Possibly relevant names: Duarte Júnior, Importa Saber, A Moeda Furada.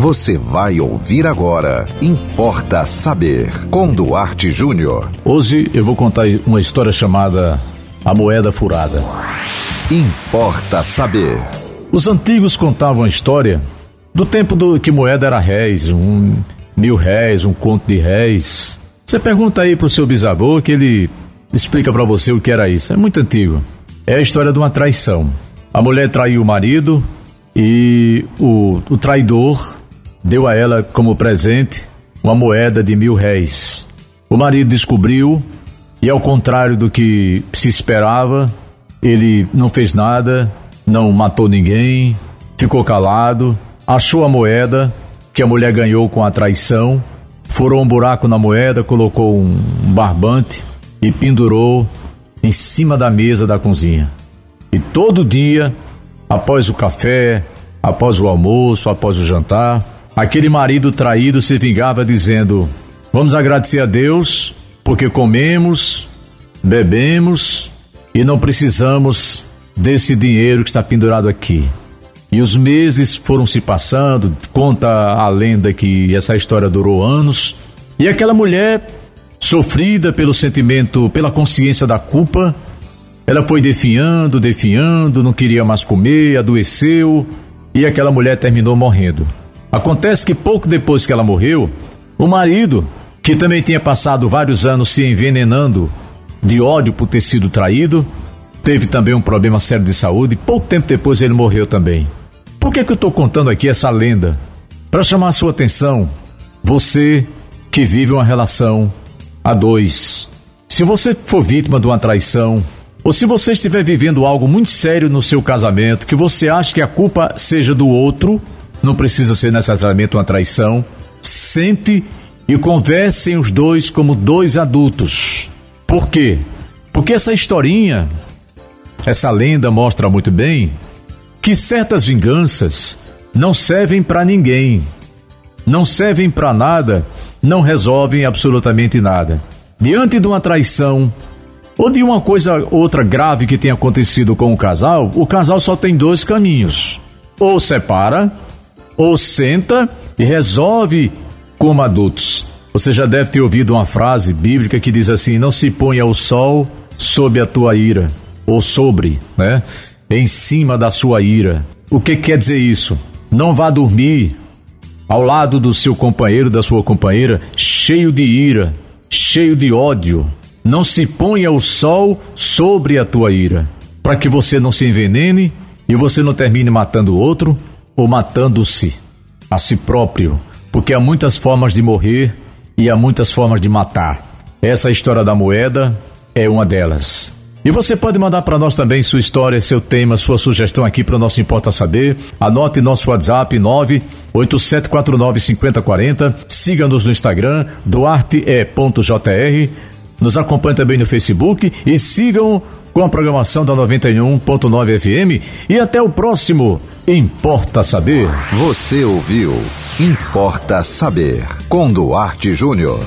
Você vai ouvir agora Importa Saber, com Duarte Júnior. Hoje eu vou contar uma história chamada A Moeda Furada. Importa Saber. Os antigos contavam a história do tempo que moeda era réis, 1.000 réis, um conto de réis. Você pergunta aí pro seu bisavô que ele explica pra você o que era isso. É muito antigo. É a história de uma traição. A mulher traiu o marido e o traidor deu a ela como presente uma moeda de 1.000 réis. O marido descobriu e, ao contrário do que se esperava, ele não fez nada, não matou ninguém, ficou calado, achou a moeda que a mulher ganhou com a traição, furou um buraco na moeda, colocou um barbante e pendurou em cima da mesa da cozinha. E todo dia, após o café, após o almoço, após o jantar, aquele marido traído se vingava dizendo: vamos agradecer a Deus porque comemos, bebemos e não precisamos desse dinheiro que está pendurado aqui. E os meses foram se passando, conta a lenda que essa história durou anos, e aquela mulher, sofrida pelo sentimento, pela consciência da culpa, ela foi definhando, não queria mais comer, adoeceu, e aquela mulher terminou morrendo. Acontece que pouco depois que ela morreu, o marido, que também tinha passado vários anos se envenenando de ódio por ter sido traído, teve também um problema sério de saúde, e pouco tempo depois ele morreu também. Por que eu estou contando aqui essa lenda? Para chamar a sua atenção, você que vive uma relação a dois. Se você for vítima de uma traição, ou se você estiver vivendo algo muito sério no seu casamento, que você acha que a culpa seja do outro, não precisa ser necessariamente uma traição, sente e conversem os dois como dois adultos. Por quê? Porque essa historinha, essa lenda mostra muito bem que certas vinganças não servem para ninguém, não servem para nada, não resolvem absolutamente nada. Diante de uma traição, ou de uma coisa outra grave que tenha acontecido com o casal só tem dois caminhos: ou separa, ou senta e resolve como adultos. Você já deve ter ouvido uma frase bíblica que diz assim: não se ponha o sol sob a tua ira, ou sobre, né? Em cima da sua ira. O que quer dizer isso? Não vá dormir ao lado do seu companheiro, da sua companheira, cheio de ira, cheio de ódio. Não se ponha o sol sobre a tua ira, para que você não se envenene e você não termine matando o outro ou matando-se a si próprio, porque há muitas formas de morrer e há muitas formas de matar. Essa história da moeda é uma delas. E você pode mandar para nós também sua história, seu tema, sua sugestão aqui para o nosso Importa Saber. Anote nosso WhatsApp 987495040. Siga-nos no Instagram, duarte.jr. Nos acompanhe também no Facebook e sigam com a programação da 91.9 FM. E até o próximo Importa Saber. Você ouviu Importa Saber, com Duarte Júnior.